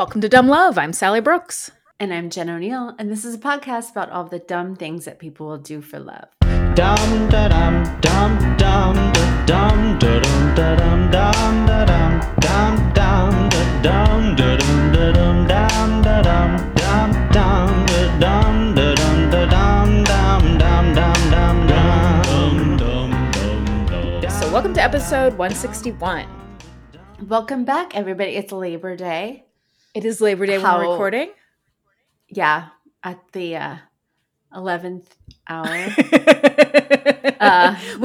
Welcome to Dumb Love. I'm Sally Brooks. And I'm Jen O'Neill. And this is a podcast about all the dumb things that people will do for love. Dum da dum dum dum da dum da dum da dum dum da dum dum dum da dum da dum da dum dum da dum dum dum da dum da dum da dum dum dum dum dum dum dum. So welcome to episode 161. Welcome back, everybody. It's Labor Day. It is Labor Day when we're recording. Yeah, at the 11th hour. We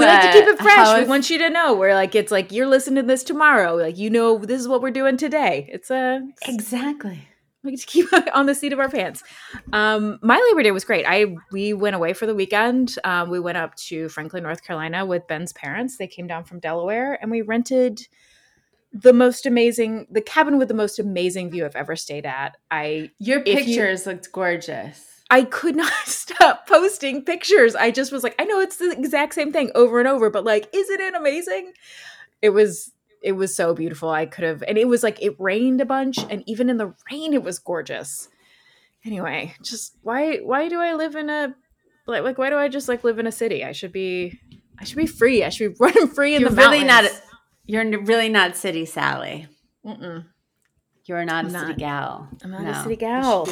like to keep it fresh. We want you to know. We're like, it's like you're listening to this tomorrow. Like, you know, this is what we're doing today. It's exactly. We get to keep on the seat of our pants. My Labor Day was great. We went away for the weekend. We went up to Franklin, North Carolina with Ben's parents. They came down from Delaware, and we rented the cabin with the most amazing view I've ever stayed at. Your pictures looked gorgeous. I could not stop posting pictures. I just was like, I know it's the exact same thing over and over, but like, isn't it amazing? It was so beautiful. And it was like, it rained a bunch, and even in the rain, it was gorgeous. Anyway, just why do I live in why do I just like live in a city? I should be free. I should be running free in the mountains. You're really not city Sally. Mm-mm. You're not a city gal. I'm not a city gal.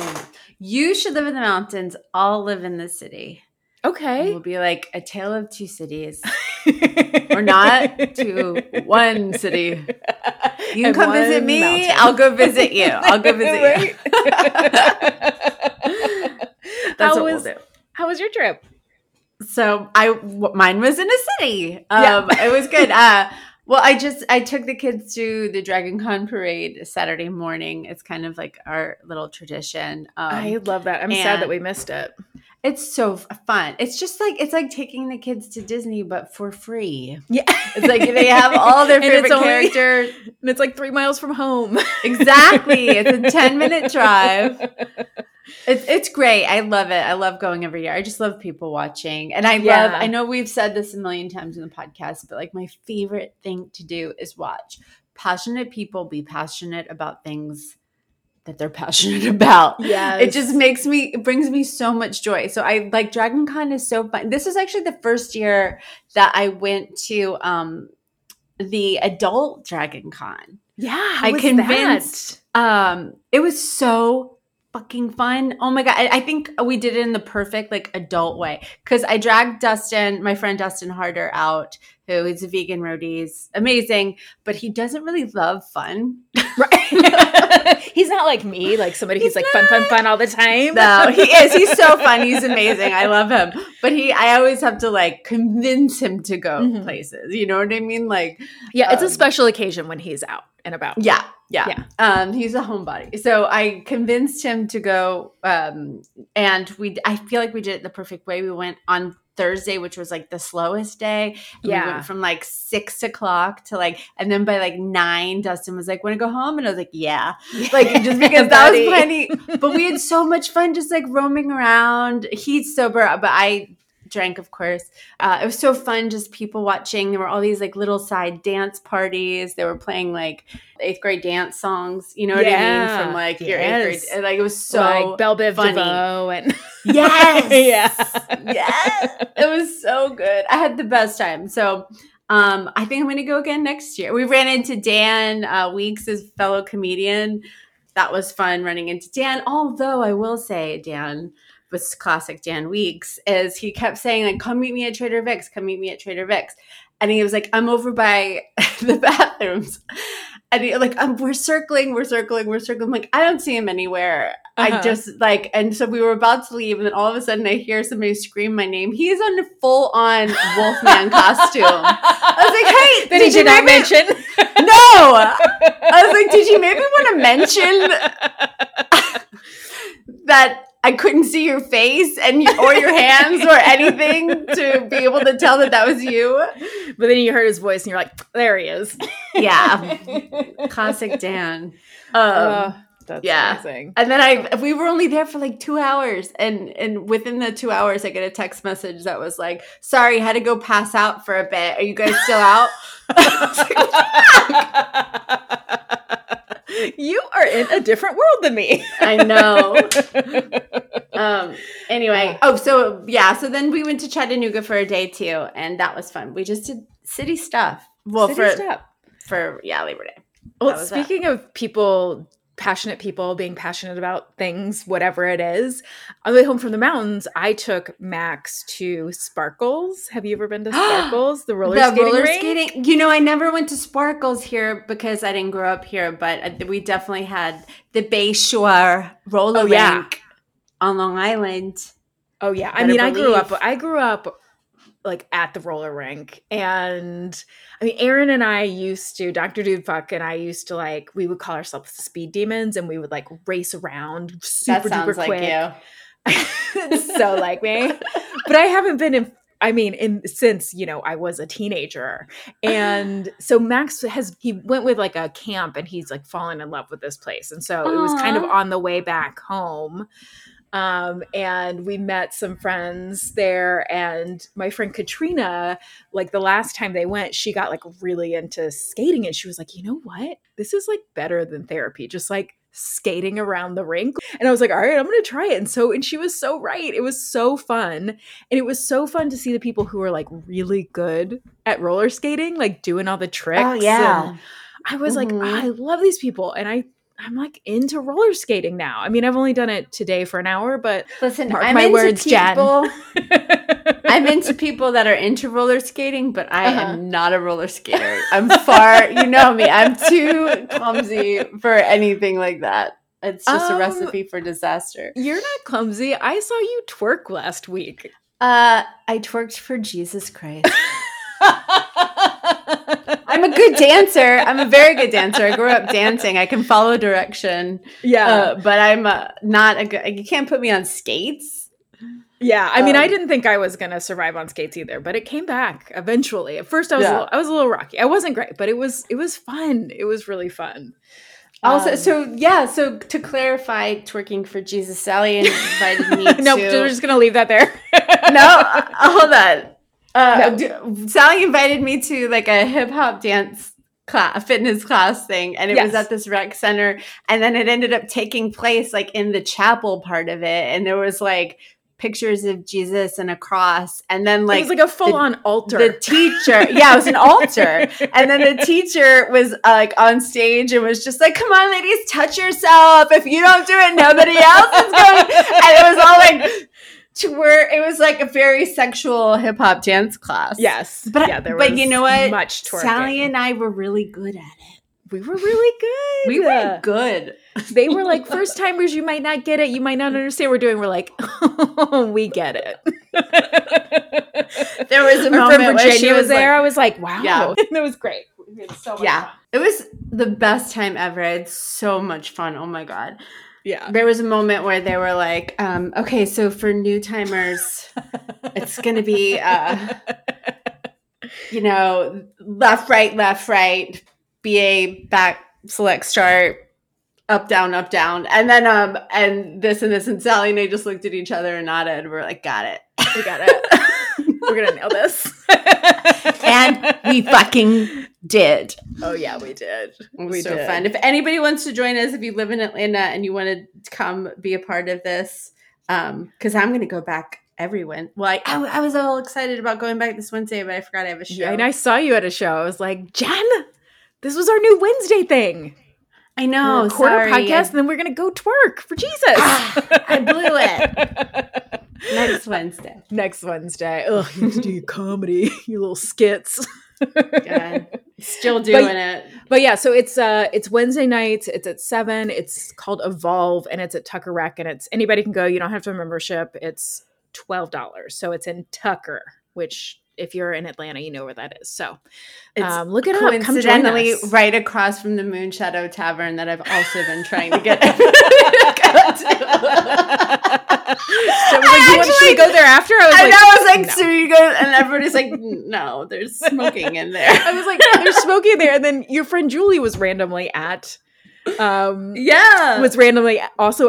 You should live in the mountains. I'll live in the city. Okay. We'll be like a tale of two cities. Or not to one city. You can come visit me. Mountain. I'll go visit you. Right? That's what we'll do. How was your trip? So mine was in a city. It was good. Well, I took the kids to the Dragon Con parade Saturday morning. It's kind of like our little tradition. I love that. I'm sad that we missed it. It's so fun. It's just like, it's like taking the kids to Disney, but for free. Yeah. It's like they have all their favorite characters. And it's like 3 miles from home. Exactly. It's a 10-minute drive. It's great. I love it. I love going every year. I just love people watching. And I know we've said this a million times in the podcast, but like my favorite thing to do is watch passionate people be passionate about things that they're passionate about. Yeah. It brings me so much joy. So I like Dragon Con is so fun. This is actually the first year that I went to the adult Dragon Con. Yeah. It was so fucking fun. Oh my God. I think we did it in the perfect like adult way. Cause I dragged my friend Dustin Harder out, who is a vegan roadies. Amazing. But he doesn't really love fun. Right. He's not like me, like somebody who's like fun all the time. No, he is. He's so fun. He's amazing. I love him. But I always have to like convince him to go places. You know what I mean? Like, yeah, it's a special occasion when he's out and about. Yeah. Yeah. He's a homebody. So I convinced him to go. And I feel like we did it the perfect way. We went on Thursday, which was like the slowest day. And we went from like 6 o'clock to like, and then by like 9, Dustin was like, want to go home? And I was like, yeah. Like just because that was plenty. But we had so much fun just like roaming around. He's sober, but I drank, of course. It was so fun just people watching. There were all these like little side dance parties. They were playing like 8th grade dance songs, you know what I mean? From like your 8th grade. Like it was so like Bell Biv DeVoe and yes. Yeah. Yes. It was so good. I had the best time. So I think I'm going to go again next year. We ran into Dan Weeks, his fellow comedian. That was fun running into Dan. Although I will say Dan was classic Dan Weeks is he kept saying like, come meet me at Trader Vicks. Come meet me at Trader Vicks. And he was like, I'm over by the bathrooms. And he like, we're circling. I'm like, I don't see him anywhere. I just like, and so we were about to leave. And then all of a sudden I hear somebody scream my name. He's on a full on Wolfman costume. I was like, hey, did you not mention? No. I was like, did you maybe want to mention that I couldn't see your face or your hands or anything to be able to tell that was you. But then you heard his voice and you're like, there he is. Yeah. Classic Dan. That's amazing. And then we were only there for like 2 hours. And within the 2 hours, I get a text message that was like, sorry, had to go pass out for a bit. Are you guys still out? I was like, You are in a different world than me. I know. Anyway. Oh, so yeah. So then we went to Chattanooga for a day too. And that was fun. We just did city stuff. Well, for Labor Day. Well, speaking of people, passionate people being passionate about things, whatever it is, on the way home from the mountains, I took Max to Sparkles. Have you ever been to Sparkles? The roller skating rink? You know, I never went to Sparkles here because I didn't grow up here, but we definitely had the Bay Shore roller rink on Long Island. Oh yeah. I grew up like at the roller rink. And I mean, Aaron and I used to, Dr. Dudefuck and I used to like, we would call ourselves speed demons and we would like race around super duper quick. That sounds like you. So like me. But I haven't been since, you know, I was a teenager. And so Max went with like a camp and he's like fallen in love with this place. And so it was kind of on the way back home. And we met some friends there, and my friend Katrina, like the last time they went, she got like really into skating and she was like, you know what? This is like better than therapy. Just like skating around the rink. And I was like, all right, I'm going to try it. And she was so right. It was so fun. And it was so fun to see the people who were like really good at roller skating, like doing all the tricks. Oh yeah. And I was like, oh, I love these people. And I'm like into roller skating now. I mean, I've only done it today for an hour, but listen, I'm into people that are into roller skating, but I am not a roller skater. I'm far, you know me, I'm too clumsy for anything like that. It's just a recipe for disaster. You're not clumsy. I saw you twerk last week. I twerked for Jesus Christ. I'm a good dancer. I'm a very good dancer. I grew up dancing. I can follow direction. Yeah. But I'm not a good – you can't put me on skates. Yeah. I mean, I didn't think I was going to survive on skates either, but it came back eventually. At first, I was a little rocky. I wasn't great, but it was fun. It was really fun. Also, so to clarify, twerking for Jesus, Sally invited me to – Nope, we're just going to leave that there. No, hold on. Sally invited me to like a hip hop dance class, fitness class thing. And it was at this rec center. And then it ended up taking place like in the chapel part of it. And there was like pictures of Jesus and a cross. And then like, it was like a full on altar. The teacher. Yeah, it was an altar. And then the teacher was like on stage and was just like, come on ladies, touch yourself. If you don't do it, nobody else is going. And it was all like, to where it was like a very sexual hip hop dance class. Yes. But you know what? Much twerking. Sally and I were really good at it. We were really good. We were good. They were like, first timers, you might not get it. You might not understand what we're doing. We're like, oh, we get it. There was a moment where she was there. Like, I was like, wow. Yeah. That was great. We had so much fun. It was the best time ever. I had so much fun. Oh my God. Yeah. There was a moment where they were like, okay, so for new timers, it's going to be, you know, left, right, BA, back, select, start, up, down. And then, and this, and Sally and I just looked at each other and nodded. And we're like, got it. We got it. We're going to nail this. And we fucking did. Oh yeah, we did. So fun. If anybody wants to join us, if you live in Atlanta and you want to come be a part of this, because I'm going to go back everyone. Well, I was all excited about going back this Wednesday, but I forgot I have a show. Yeah, and I saw you at a show. I was like, Jen, this was our new Wednesday thing. I know. Record our podcast, and then we're going to go twerk for Jesus. I blew it. Next Wednesday. Oh, you have to do your comedy, you little skits. God. Still doing it. But yeah, so it's Wednesday nights. It's at 7:00. It's called Evolve, and it's at Tucker Rack, and it's anybody can go. You don't have to have a membership. It's $12. So it's in Tucker, which if you're in Atlanta, you know where that is. So look it up. Coincidentally, right across from the Moonshadow Tavern that I've also been trying to get to. So like, should we go there after? I was like, no. So you go, and everybody's like, no, there's smoking in there. I was like, there's smoking there. And then your friend Julie was randomly at, also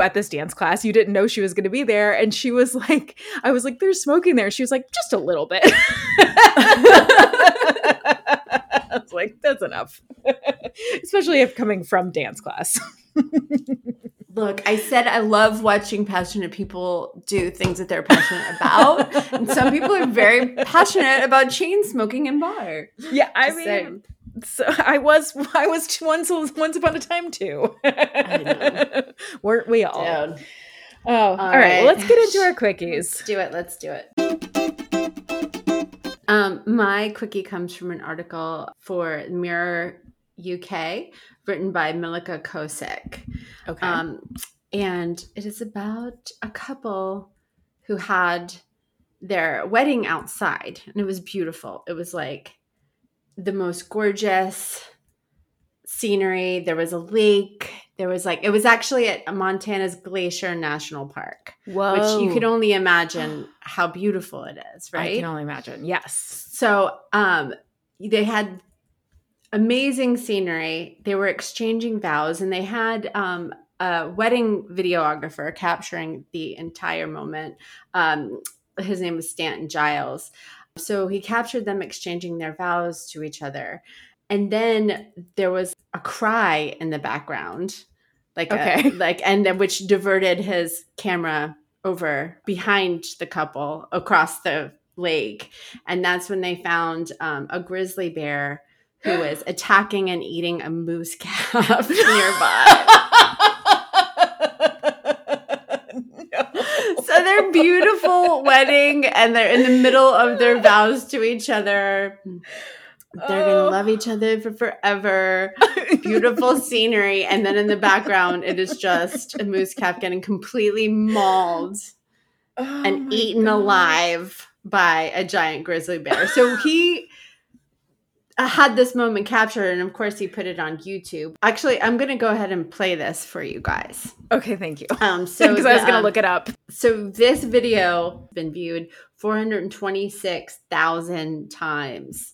at this dance class. You didn't know she was going to be there. And she was like, I was like, there's smoking there. She was like, just a little bit. like, that's enough. Especially if coming from dance class. Look, I said I love watching passionate people do things that they're passionate about. And some people are very passionate about chain smoking in bar. Yeah, I just mean, saying. So I was once upon a time too. I know. Weren't we all? Dude. Oh, all right. Well, let's get into our quickies. Let's do it. My quickie comes from an article for Mirror UK, written by Milica Kosic. Okay. And it is about a couple who had their wedding outside, and it was beautiful. It was like the most gorgeous scenery. There was a lake. There was like, it was actually at Montana's Glacier National Park. Whoa. Which you could only imagine how beautiful it is, right? I can only imagine. Yes. So they had amazing scenery. They were exchanging vows, and they had a wedding videographer capturing the entire moment. His name was Stanton Giles. So he captured them exchanging their vows to each other. And then there was a cry in the background, like, okay. Which diverted his camera over behind the couple across the lake. And that's when they found a grizzly bear who was attacking and eating a moose calf nearby. No. So their beautiful wedding, and they're in the middle of their vows to each other. They're going to love each other for forever. Beautiful scenery. And then in the background, it is just a moose calf getting completely mauled and eaten alive by a giant grizzly bear. So he had this moment captured, and of course he put it on YouTube. Actually, I'm going to go ahead and play this for you guys. Okay, thank you. Because I was going to look it up. So this video has been viewed 426,000 times.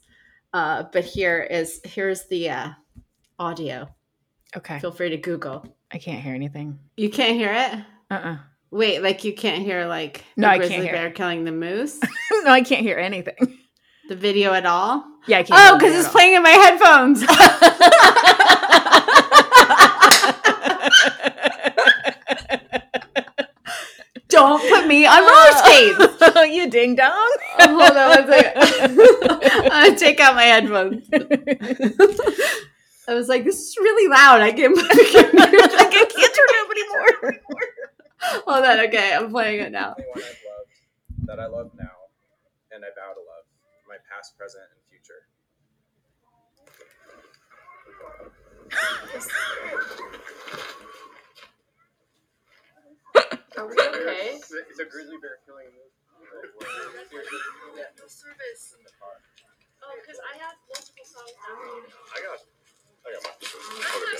But here's the audio. Okay. Feel free to Google. I can't hear anything. You can't hear it? Uh-uh. Wait, like you can't hear like the grizzly bear killing the moose? No, I can't hear anything. The video at all? Yeah, I can't. Oh, because it's playing in my headphones. Don't put me on roller skates. Oh, you ding dong. Hold on 1 second. I'm going to take out my headphones. I was like, this is really loud. I can't turn it up anymore. Hold on. Okay, I'm playing it now. Everyone I've loved, that I love now, and I vow to love, my past, present, and future. Are we okay? It's a grizzly bear killing a moose. Service. Oh, because I have multiple songs downloaded. I got my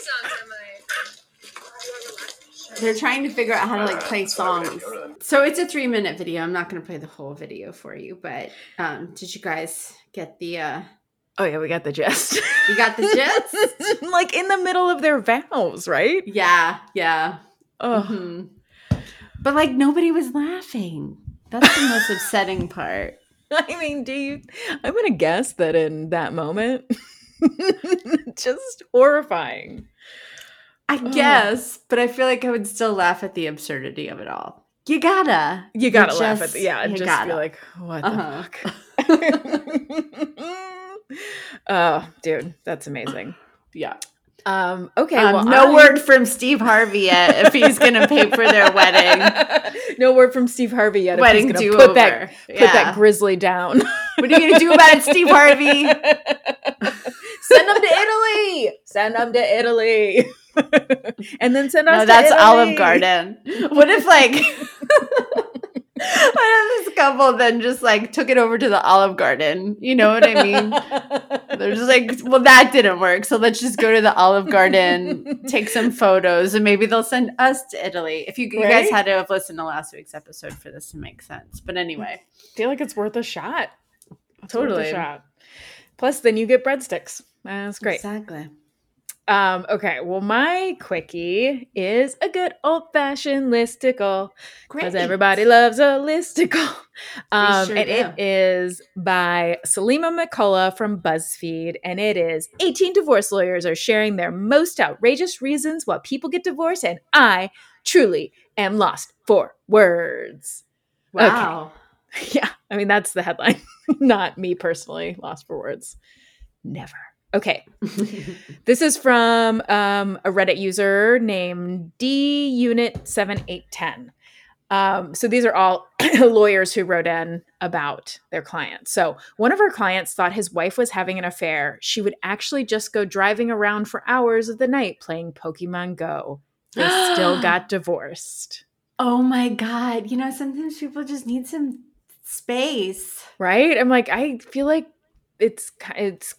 songs on my. They're trying to figure out how to like play songs. So it's a 3-minute video. I'm not going to play the whole video for you, but did you guys get the? Oh yeah, we got the gist. You got the gist. Like in the middle of their vows, right? Yeah, yeah. Oh. Mm-hmm. But, like, nobody was laughing. That's the most upsetting part. I mean, I'm going to guess that in that moment, just horrifying. I guess, but I feel like I would still laugh at the absurdity of it all. You gotta laugh at the, yeah, and just be like, what the fuck? Oh, dude, that's amazing. Yeah. Okay. Well, no word from Steve Harvey yet if he's going to pay for their wedding. No word from Steve Harvey yet. Wedding if he's going to put that grizzly down. What are you going to do about it, Steve Harvey? Send them to Italy. Send them to Italy. And then send us. No, that's Italy. Olive Garden. What if what if this couple then just like took it over to the Olive Garden? You know what I mean? They're just like, well, that didn't work. So let's just go to the Olive Garden, take some photos, and maybe they'll send us to Italy. If you guys had to have listened to last week's episode for this to make sense. But anyway. I feel like it's worth a shot. Totally. Worth a shot. Plus, then you get breadsticks. That's great. Exactly. Okay, well, my quickie is a good old-fashioned listicle because everybody loves a listicle. It is by Salima McCullough from BuzzFeed, and it is 18 divorce lawyers are sharing their most outrageous reasons why people get divorced, and I truly am lost for words. Wow. Okay. Yeah, I mean, that's the headline. Not me personally, lost for words. Never. Okay, this is from a Reddit user named DUnit7810. So these are all lawyers who wrote in about their clients. So one of her clients thought his wife was having an affair. She would actually just go driving around for hours of the night playing Pokemon Go. They still got divorced. Oh my God. You know, sometimes people just need some space. Right? I'm like, I feel like it's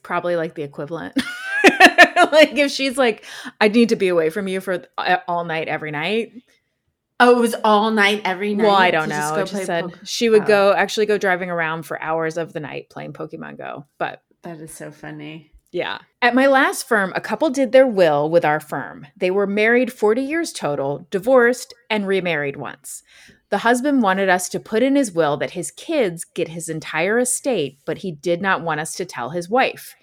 probably like the equivalent. Like if she's like, I need to be away from you for all night, every night. Oh, it was all night, every night? Well, I don't know. It just said she would go driving around for hours of the night playing Pokemon Go. But that is so funny. Yeah. At my last firm, a couple did their will with our firm. They were married 40 years total, divorced, and remarried once. The husband wanted us to put in his will that his kids get his entire estate, but he did not want us to tell his wife.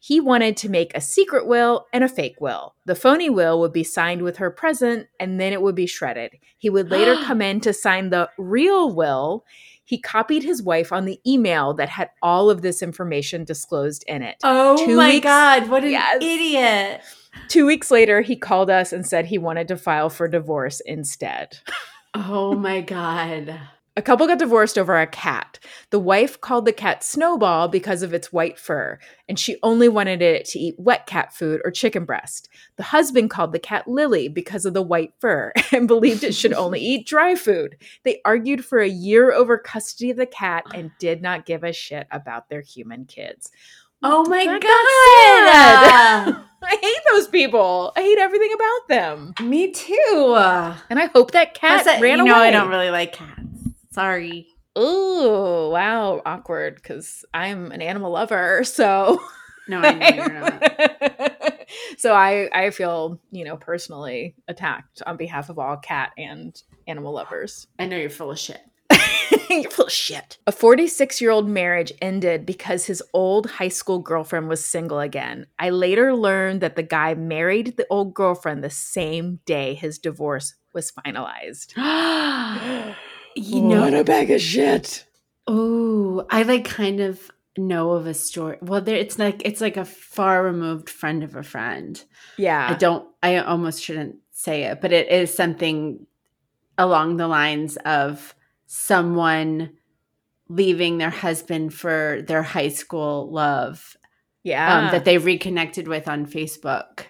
He wanted to make a secret will and a fake will. The phony will would be signed with her present, and then it would be shredded. He would later come in to sign the real will. He copied his wife on the email that had all of this information disclosed in it. Oh my God, what an idiot. 2 weeks later, he called us and said he wanted to file for divorce instead. Oh my God. A couple got divorced over a cat. The wife called the cat Snowball because of its white fur, and she only wanted it to eat wet cat food or chicken breast. The husband called the cat Lily because of the white fur and believed it should only eat dry food. They argued for a year over custody of the cat and did not give a shit about their human kids. Oh my God. I hate those people. I hate everything about them. Me too. And I hope that cat ran away. You know, I don't really like cats. Sorry. Ooh, wow. Awkward, because I'm an animal lover. So no, I know you're not. So I feel, you know, personally attacked on behalf of all cat and animal lovers. I know you're full of shit. You're full of shit. A 46-year-old marriage ended because his old high school girlfriend was single again. I later learned that the guy married the old girlfriend the same day his divorce was finalized. You know, what a bag of shit. Oh, I like kind of know of a story. Well, there, it's like a far removed friend of a friend. Yeah. I almost shouldn't say it, but it is something along the lines of someone leaving their husband for their high school love. Yeah. That they reconnected with on Facebook.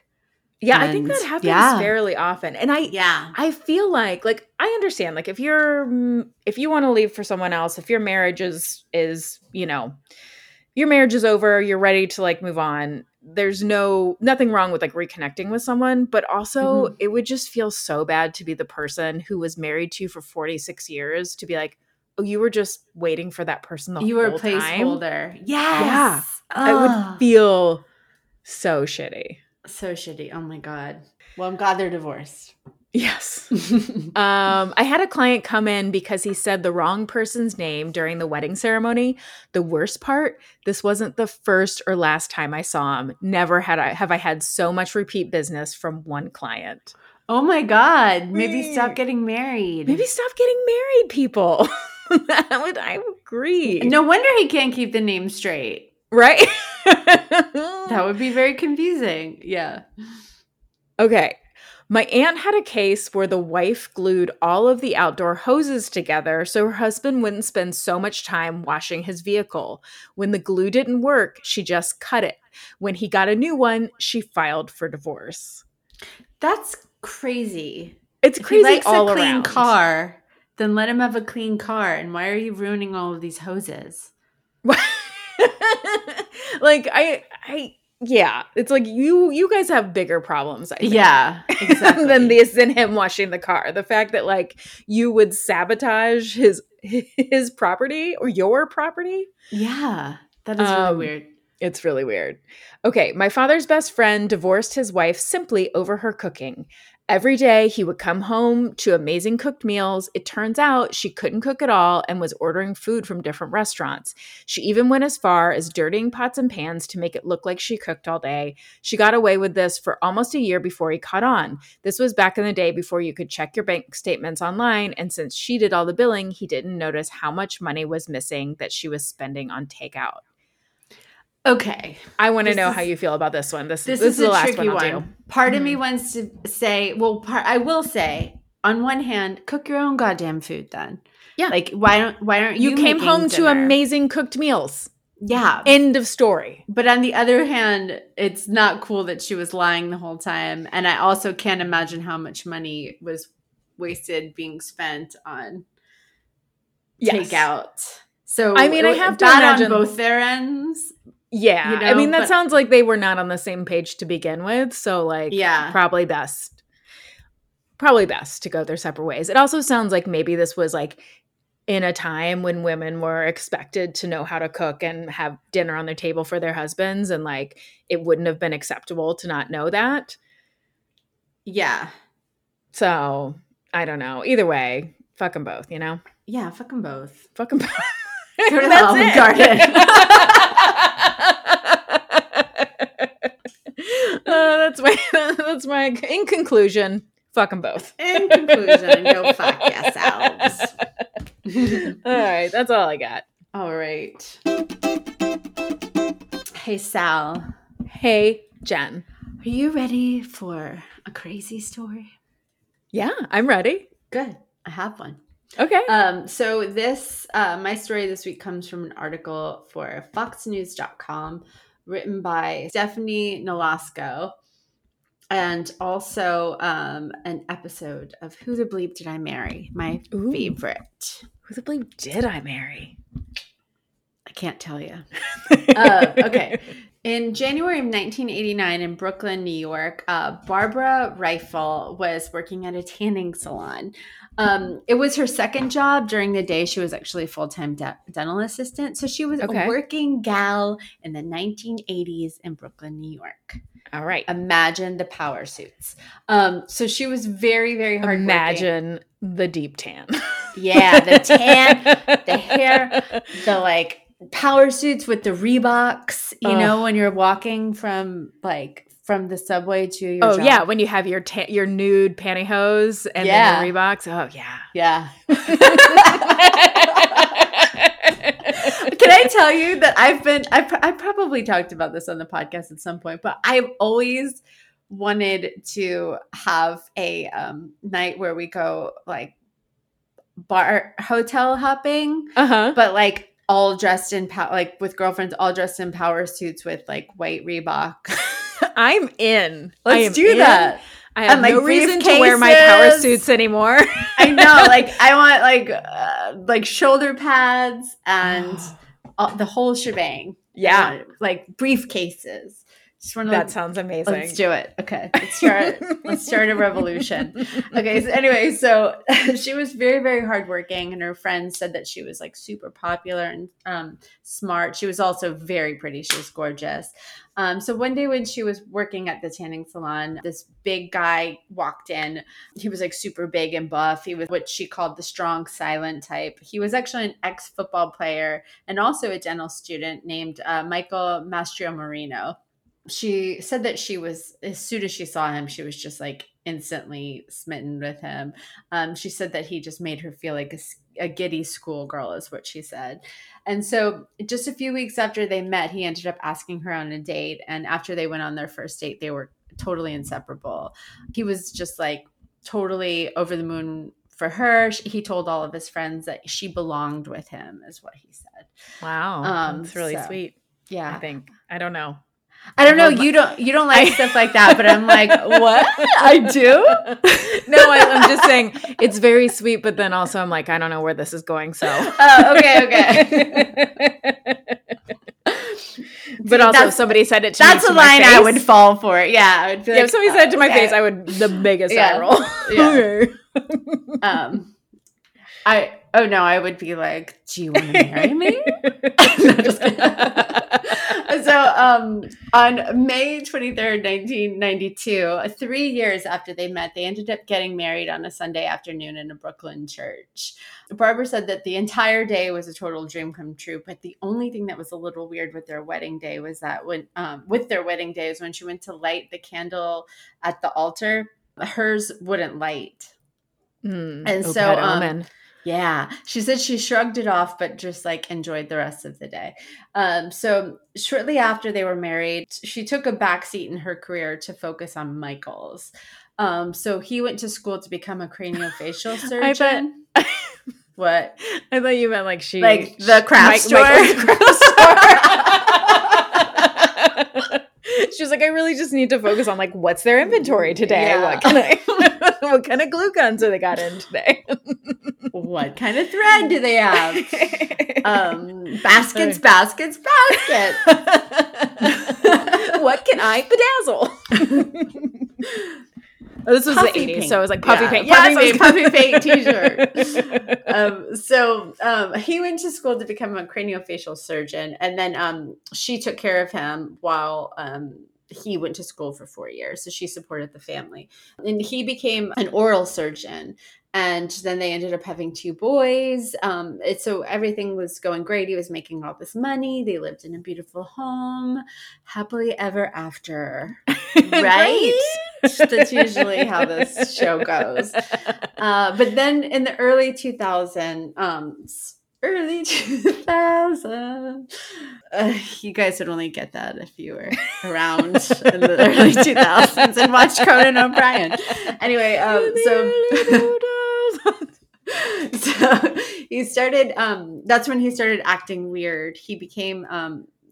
Yeah, I think that happens fairly often. And I feel like I understand, like if you want to leave for someone else, if your marriage is, you know, your marriage is over, you're ready to like move on. There's nothing wrong with like reconnecting with someone, but also it would just feel so bad to be the person who was married to you for 46 years to be like, oh, you were just waiting for that person the whole time. You were a placeholder. Yes. Yeah. I would feel so shitty. So shitty. Oh my God. Well, I'm glad they're divorced. Yes. I had a client come in because he said the wrong person's name during the wedding ceremony. The worst part, this wasn't the first or last time I saw him. Never have I had so much repeat business from one client. Oh my God. Maybe stop getting married. Maybe stop getting married, people. I agree. No wonder he can't keep the name straight. Right? That would be very confusing. Yeah. Okay. My aunt had a case where the wife glued all of the outdoor hoses together so her husband wouldn't spend so much time washing his vehicle. When the glue didn't work, she just cut it. When he got a new one, she filed for divorce. That's crazy. It's crazy all around. If he likes a clean car, then let him have a clean car. And why are you ruining all of these hoses? Like I it's like you guys have bigger problems, I think. Yeah, exactly. than him washing the car. The fact that like you would sabotage his property or your property. Yeah, that is really weird. It's really weird. Okay, my father's best friend divorced his wife simply over her cooking. Every day he would come home to amazing cooked meals. It turns out she couldn't cook at all and was ordering food from different restaurants. She even went as far as dirtying pots and pans to make it look like she cooked all day. She got away with this for almost a year before he caught on. This was back in the day before you could check your bank statements online, and since she did all the billing, he didn't notice how much money was missing that she was spending on takeout. Okay. I want to know how you feel about this one. This is the last one I'll do. Part of me wants to say, I will say, on one hand, cook your own goddamn food then. Yeah. Like, why aren't you came home to amazing cooked meals. Yeah. End of story. But on the other hand, it's not cool that she was lying the whole time. And I also can't imagine how much money was wasted being spent on takeout. So I mean, I have to imagine on both their ends. Yeah. You know, I mean, that sounds like they were not on the same page to begin with. So, like, yeah. Probably best to go their separate ways. It also sounds like maybe this was, like, in a time when women were expected to know how to cook and have dinner on their table for their husbands. And, like, it wouldn't have been acceptable to not know that. Yeah. So, I don't know. Either way, fuck them both, you know? Yeah, fuck them both. Fuck them both. That's it. That's my in conclusion, fuck them both. In conclusion, go fuck yourselves. All right, that's all I got. All right. Hey, Sal. Hey, Jen. Are you ready for a crazy story? Yeah, I'm ready. Good. I have one. Okay. So this, my story this week comes from an article for foxnews.com written by Stephanie Nolasco, and also an episode of Who the Bleep Did I Marry? My favorite. Who the Bleep Did I Marry? I can't tell you. Okay. In January of 1989 in Brooklyn, New York, Barbara Reifel was working at a tanning salon. It was her second job. During the day, she was actually a full-time dental assistant. So she was a working gal in the 1980s in Brooklyn, New York. All right. Imagine the power suits. So she was very, very hardworking. Imagine the deep tan. Yeah, the tan, the hair, the like... power suits with the Reeboks, you know, when you're walking from the subway to your job. Yeah, when you have your nude pantyhose and then the Reeboks. Oh, yeah. Yeah. Can I tell you that I probably talked about this on the podcast at some point, but I've always wanted to have a night where we go, like, bar hotel hopping, but, like, all dressed in with girlfriends, all dressed in power suits with like white Reebok. I'm in. Let's do that. I have no reason to wear my power suits anymore. I know. Like I want like shoulder pads and the whole shebang. Yeah, like briefcases. That sounds amazing. Let's do it. Okay. Let's start a revolution. Okay. So anyway, so she was very, very hardworking, and her friends said that she was like super popular and smart. She was also very pretty. She was gorgeous. So one day when she was working at the tanning salon, this big guy walked in. He was like super big and buff. He was what she called the strong, silent type. He was actually an ex-football player and also a dental student named Michael Mastroianni. She said that she was, as soon as she saw him, she was just like instantly smitten with him. She said that he just made her feel like a giddy schoolgirl is what she said. And so just a few weeks after they met, he ended up asking her on a date. And after they went on their first date, they were totally inseparable. He was just like totally over the moon for her. He told all of his friends that she belonged with him is what he said. Wow. That's really sweet. Yeah. I think. I don't know. I don't know. You don't like stuff like that, but I'm like, what? I do? No, I'm just saying it's very sweet, but then also I'm like, I don't know where this is going. So, okay. But also, somebody said it to me. That's a line I would fall for. Yeah, I would be like, if somebody said it to my face, I would the biggest eye roll. Yeah. I would be like, do you want to marry me? No, just kidding. So On May 23rd, 1992, 3 years after they met, they ended up getting married on a Sunday afternoon in a Brooklyn church. Barbara said that the entire day was a total dream come true, but the only thing that was a little weird with their wedding day was that when she went to light the candle at the altar, hers wouldn't light. Yeah, she said she shrugged it off, but just like enjoyed the rest of the day. So shortly after they were married, she took a backseat in her career to focus on Michael's. So he went to school to become a craniofacial surgeon. What? I thought you meant like she. Like the craft store. Michael's craft store. She was like, I really just need to focus on like what's their inventory today. Yeah. What kind of glue guns do they got in today? What kind of thread do they have? Baskets. What can I bedazzle? This was puffy the 80s, paint. So it was like puffy paint. Yeah, puffy paint t-shirt. He went to school to become a craniofacial surgeon, and then she took care of him while he went to school for 4 years. So she supported the family. And he became an oral surgeon. And then they ended up having 2 boys. So everything was going great. He was making all this money. They lived in a beautiful home. Happily ever after. Right? That's usually how this show goes. But then in the early 2000s, you guys would only get that if you were around in the early 2000s and watched Conan O'Brien. Anyway, so he started. That's when he started acting weird. He became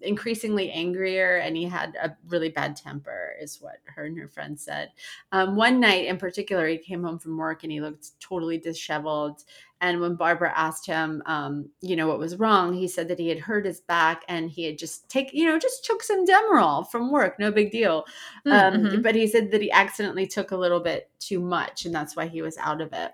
increasingly angrier, and he had a really bad temper, is what her and her friend said. One night in particular, he came home from work and he looked totally disheveled. And when Barbara asked him, what was wrong, he said that he had hurt his back and he had just took some Demerol from work. No big deal. But he said that he accidentally took a little bit too much, and that's why he was out of it.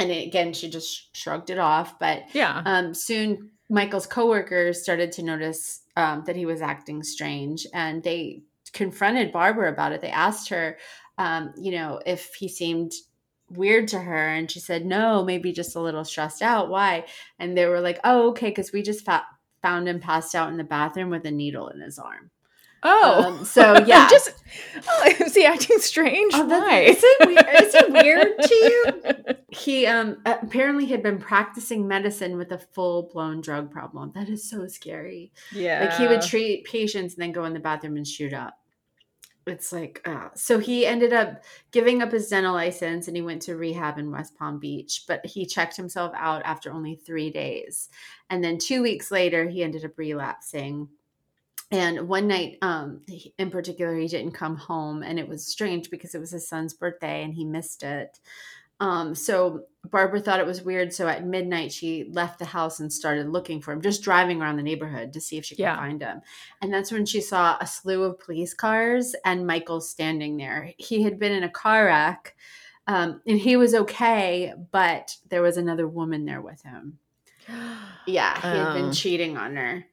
And again, she just shrugged it off. But yeah, soon Michael's coworkers started to notice that he was acting strange, and they confronted Barbara about it. They asked her, if he seemed weird to her, and she said, no, maybe just a little stressed out. Why? And they were like, oh, okay, because we just found him passed out in the bathroom with a needle in his arm. Oh, so yeah. Is he acting strange? Oh, why? Is it weird to you? He apparently had been practicing medicine with a full-blown drug problem. That is so scary. Yeah. Like he would treat patients and then go in the bathroom and shoot up. It's like, so he ended up giving up his dental license and he went to rehab in West Palm Beach, but he checked himself out after only 3 days. And then 2 weeks later, he ended up relapsing. And one night in particular, he didn't come home, and it was strange because it was his son's birthday and he missed it. So Barbara thought it was weird. So at midnight, she left the house and started looking for him, just driving around the neighborhood to see if she could find him. And that's when she saw a slew of police cars and Michael standing there. He had been in a car wreck and he was okay, but there was another woman there with him. Yeah, he had been cheating on her.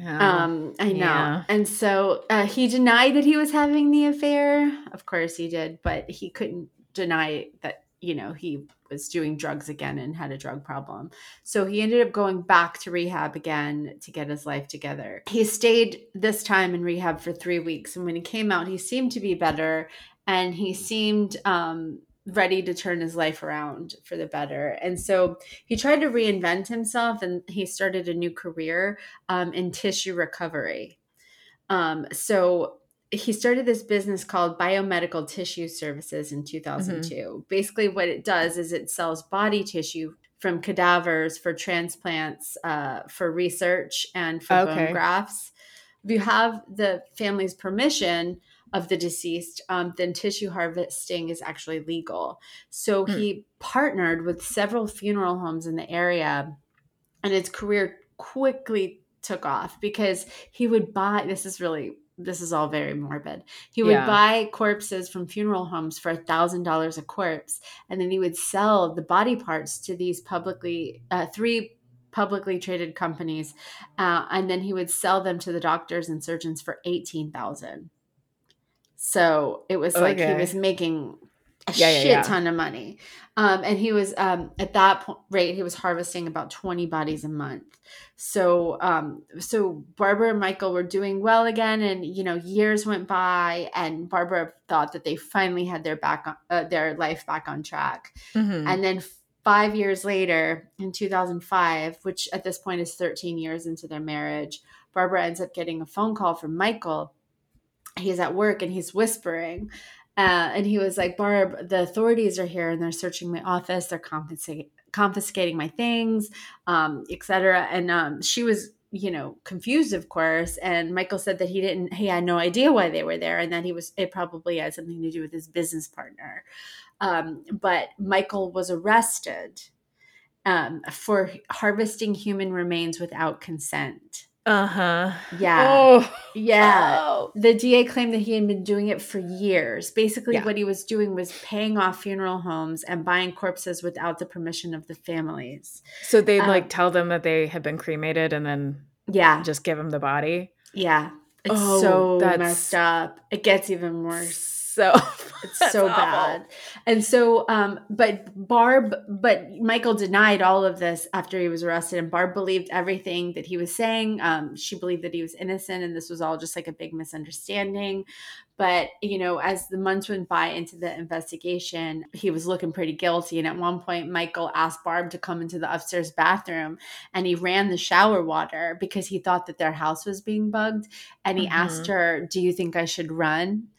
I know. Yeah. And so he denied that he was having the affair. Of course he did, but he couldn't deny that, he was doing drugs again and had a drug problem. So he ended up going back to rehab again to get his life together. He stayed this time in rehab for 3 weeks. And when he came out, he seemed to be better, and he seemed, ready to turn his life around for the better. And so he tried to reinvent himself, and he started a new career in tissue recovery. So he started this business called Biomedical Tissue Services in 2002. Basically what it does is it sells body tissue from cadavers for transplants, for research, and for bone grafts. If you have the family's permission of the deceased, then tissue harvesting is actually legal. So he partnered with several funeral homes in the area, and his career quickly took off because he would buy – this is all very morbid. He would buy corpses from funeral homes for $1,000 a corpse, and then he would sell the body parts to these 3 publicly traded companies. And then he would sell them to the doctors and surgeons for $18,000. So it was like he was making a ton of money. And he was, at that rate, he was harvesting about 20 bodies a month. So, so Barbara and Michael were doing well again. And, you know, years went by and Barbara thought that they finally had their back, on, their life back on track. Mm-hmm. And then 5 years later in 2005, which at this point is 13 years into their marriage, Barbara ends up getting a phone call from Michael. He's at work and he's whispering. And he was like, Barb, the authorities are here and they're searching my office. They're confiscating my things, et cetera. And she was, you know, confused, of course. And Michael said that he had no idea why they were there. And that it probably had something to do with his business partner. But Michael was arrested for harvesting human remains without consent. Uh-huh. Yeah. Oh. Yeah. Oh. The DA claimed that he had been doing it for years. Basically, what he was doing was paying off funeral homes and buying corpses without the permission of the families. So they'd like tell them that they had been cremated and then just give them the body? Yeah. It's so messed up. It gets even worse. So it's so bad. And so, but Michael denied all of this after he was arrested, and Barb believed everything that he was saying. She believed that he was innocent and this was all just like a big misunderstanding. But, you know, as the months went by into the investigation, he was looking pretty guilty. And at one point, Michael asked Barb to come into the upstairs bathroom and he ran the shower water because he thought that their house was being bugged. And he asked her, "Do you think I should run?"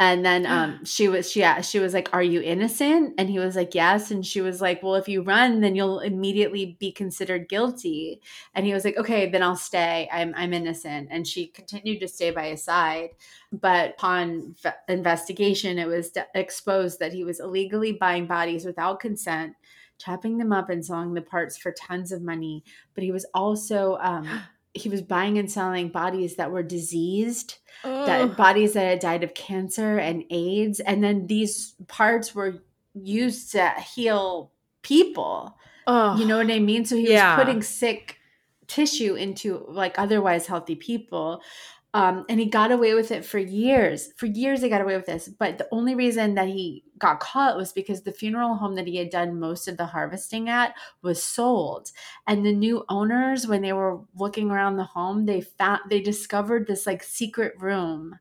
And then she was like, "Are you innocent?" And he was like, "Yes." And she was like, "Well, if you run, then you'll immediately be considered guilty." And he was like, "Okay, then I'll stay. I'm innocent." And she continued to stay by his side. But upon investigation, it was exposed that he was illegally buying bodies without consent, chopping them up and selling the parts for tons of money. But he was also he was buying and selling bodies that were diseased, bodies that had died of cancer and AIDS. And then these parts were used to heal people. You know what I mean? So he was putting sick tissue into like otherwise healthy people. And he got away with it for years. For years he got away with this. But the only reason that he got caught was because the funeral home that he had done most of the harvesting at was sold. And the new owners, when they were looking around the home, they discovered this like secret room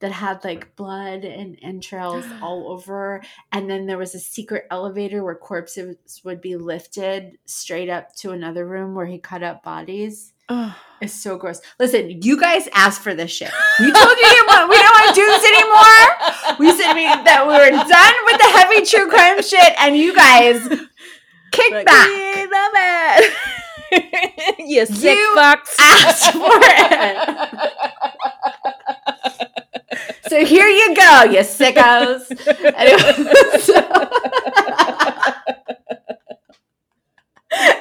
that had like blood and entrails all over. And then there was a secret elevator where corpses would be lifted straight up to another room where he cut up bodies. Oh. It's so gross. Listen, you guys asked for this shit. We told you we don't want to do this anymore. We said that we were done with the heavy true crime shit, and you guys kicked back. We love it. You sick fucks. Asked for it. So here you go, you sickos.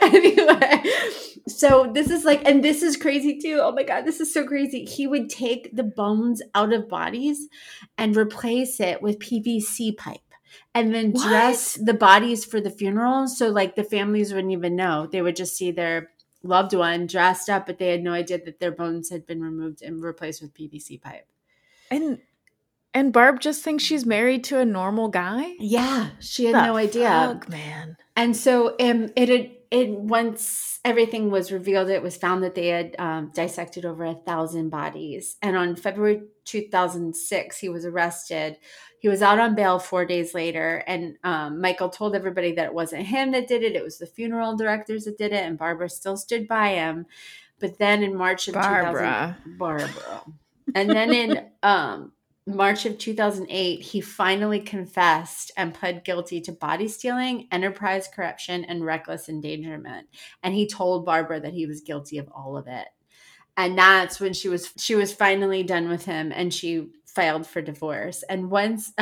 Anyway, so this is like, and this is crazy too. Oh my God, this is so crazy. He would take the bones out of bodies and replace it with PVC pipe and then dress the bodies for the funeral. So like the families wouldn't even know. They would just see their loved one dressed up, but they had no idea that their bones had been removed and replaced with PVC pipe. And Barb just thinks she's married to a normal guy? Yeah, she had no idea. Fuck, man. And so once everything was revealed, it was found that they had dissected over 1,000 bodies. And on February 2006, he was arrested. He was out on bail 4 days later. And Michael told everybody that it wasn't him that did it. It was the funeral directors that did it. And Barbara still stood by him. But then in March of March of 2008, he finally confessed and pled guilty to body stealing, enterprise corruption, and reckless endangerment. And he told Barbara that he was guilty of all of it. And that's when she was finally done with him, and she filed for divorce. And once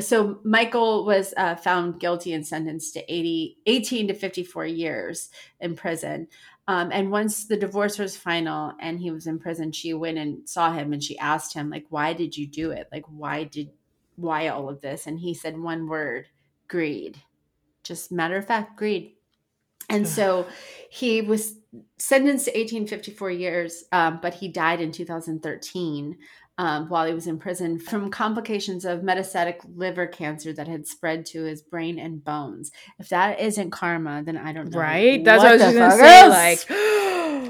so Michael was found guilty and sentenced to 18 to 54 years in prison. And once the divorce was final and he was in prison, she went and saw him and she asked him, like, "Why did you do it? Like, why all of this?" And he said one word: greed. Just matter of fact, greed. And so he was sentenced to 1854 years, but he died in 2013 while he was in prison from complications of metastatic liver cancer that had spread to his brain and bones. If that isn't karma, then I don't know. Right? That's what I was going to say.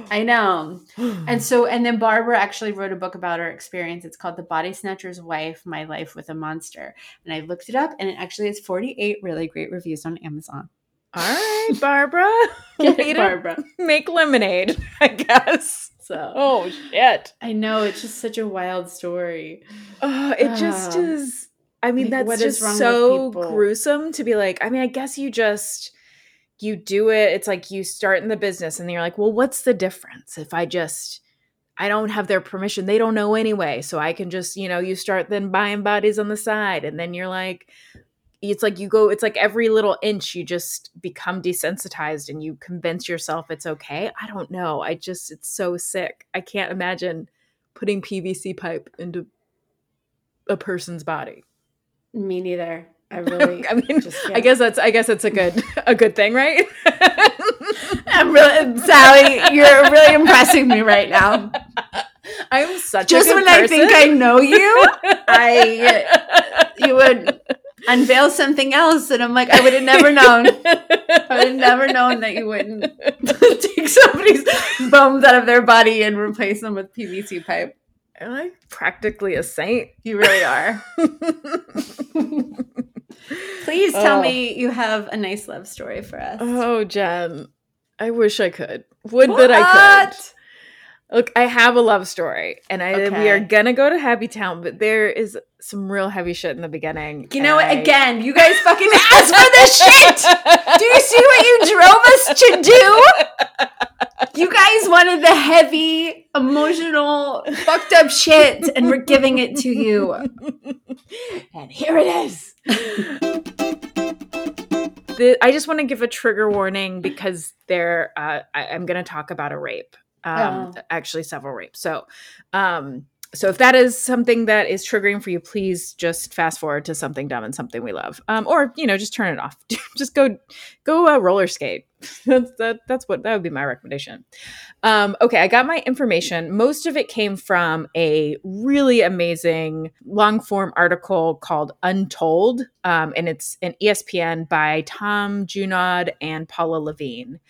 I know. And then Barbara actually wrote a book about her experience. It's called The Body Snatcher's Wife, My Life with a Monster. And I looked it up, and it actually has 48 really great reviews on Amazon. All right, Barbara. Get it, Barbara. Make lemonade, I guess. So. Oh, shit. I know. It's just such a wild story. Oh, it just is. I mean, like, that's just so gruesome to be like, I mean, I guess you just... You do it. It's like you start in the business and you're like, well, what's the difference if I don't have their permission. They don't know anyway. So I can just, you start then buying bodies on the side. And then you're like, it's like you go, it's like every little inch you just become desensitized and you convince yourself it's okay. I don't know. It's so sick. I can't imagine putting PVC pipe into a person's body. Me neither. I really, I mean, just, yeah. I guess that's a good thing, right? Sally, you're really impressing me right now. I'm such just a good person. Just when I think I know you, you would unveil something else, and I'm like, I would have never known. I would have never known that you wouldn't take somebody's bones out of their body and replace them with PVC pipe. I'm like practically a saint. You really are. Please tell me you have a nice love story for us. Oh, Jen, I wish I could. Would that I could. Look, I have a love story, and we are going to go to Happy Town, but there is some real heavy shit in the beginning. You know what? Again, you guys fucking asked for this shit! Do you see what you drove us to do? You guys wanted the heavy, emotional, fucked up shit, and we're giving it to you. And here it is. I just want to give a trigger warning because I'm going to talk about a rape. Actually several rapes. So if that is something that is triggering for you, please just fast forward to something dumb and something we love. Or, just turn it off. Just go roller skate. That would be my recommendation. Okay. I got my information. Most of it came from a really amazing long form article called Untold. And it's an ESPN by Tom Junod and Paula Levine.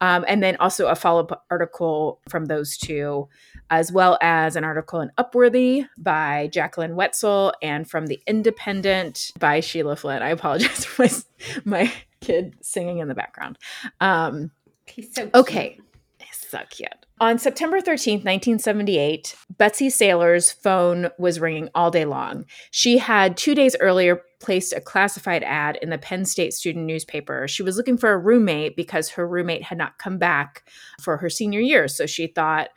And then also a follow-up article from those two, as well as an article in Upworthy by Jacqueline Wetzel and from The Independent by Sheila Flynn. I apologize for my kid singing in the background. He's so cute. Okay. He's so cute. On September 13th, 1978, Betsy Saylor's phone was ringing all day long. She had 2 days earlier placed a classified ad in the Penn State student newspaper. She was looking for a roommate because her roommate had not come back for her senior year. So she thought,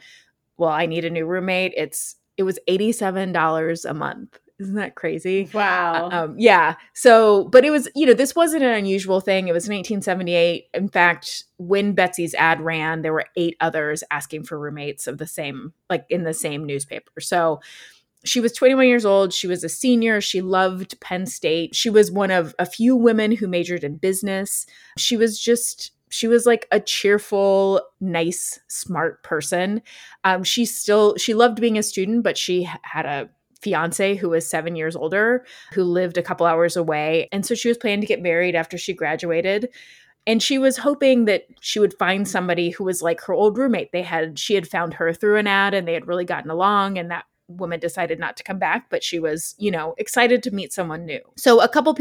well, I need a new roommate. It was $87 a month. Isn't that crazy? Wow. Yeah. So, but it was, this wasn't an unusual thing. It was 1978. In fact, when Betsy's ad ran, there were 8 others asking for roommates of the same, like in the same newspaper. So she was 21 years old. She was a senior. She loved Penn State. She was one of a few women who majored in business. She was like a cheerful, nice, smart person. She loved being a student, but she had a fiance who was 7 years older, who lived a couple hours away. And so she was planning to get married after she graduated. And she was hoping that she would find somebody who was like her old roommate. She had found her through an ad and they had really gotten along. And that woman decided not to come back, but she was, excited to meet someone new. So a couple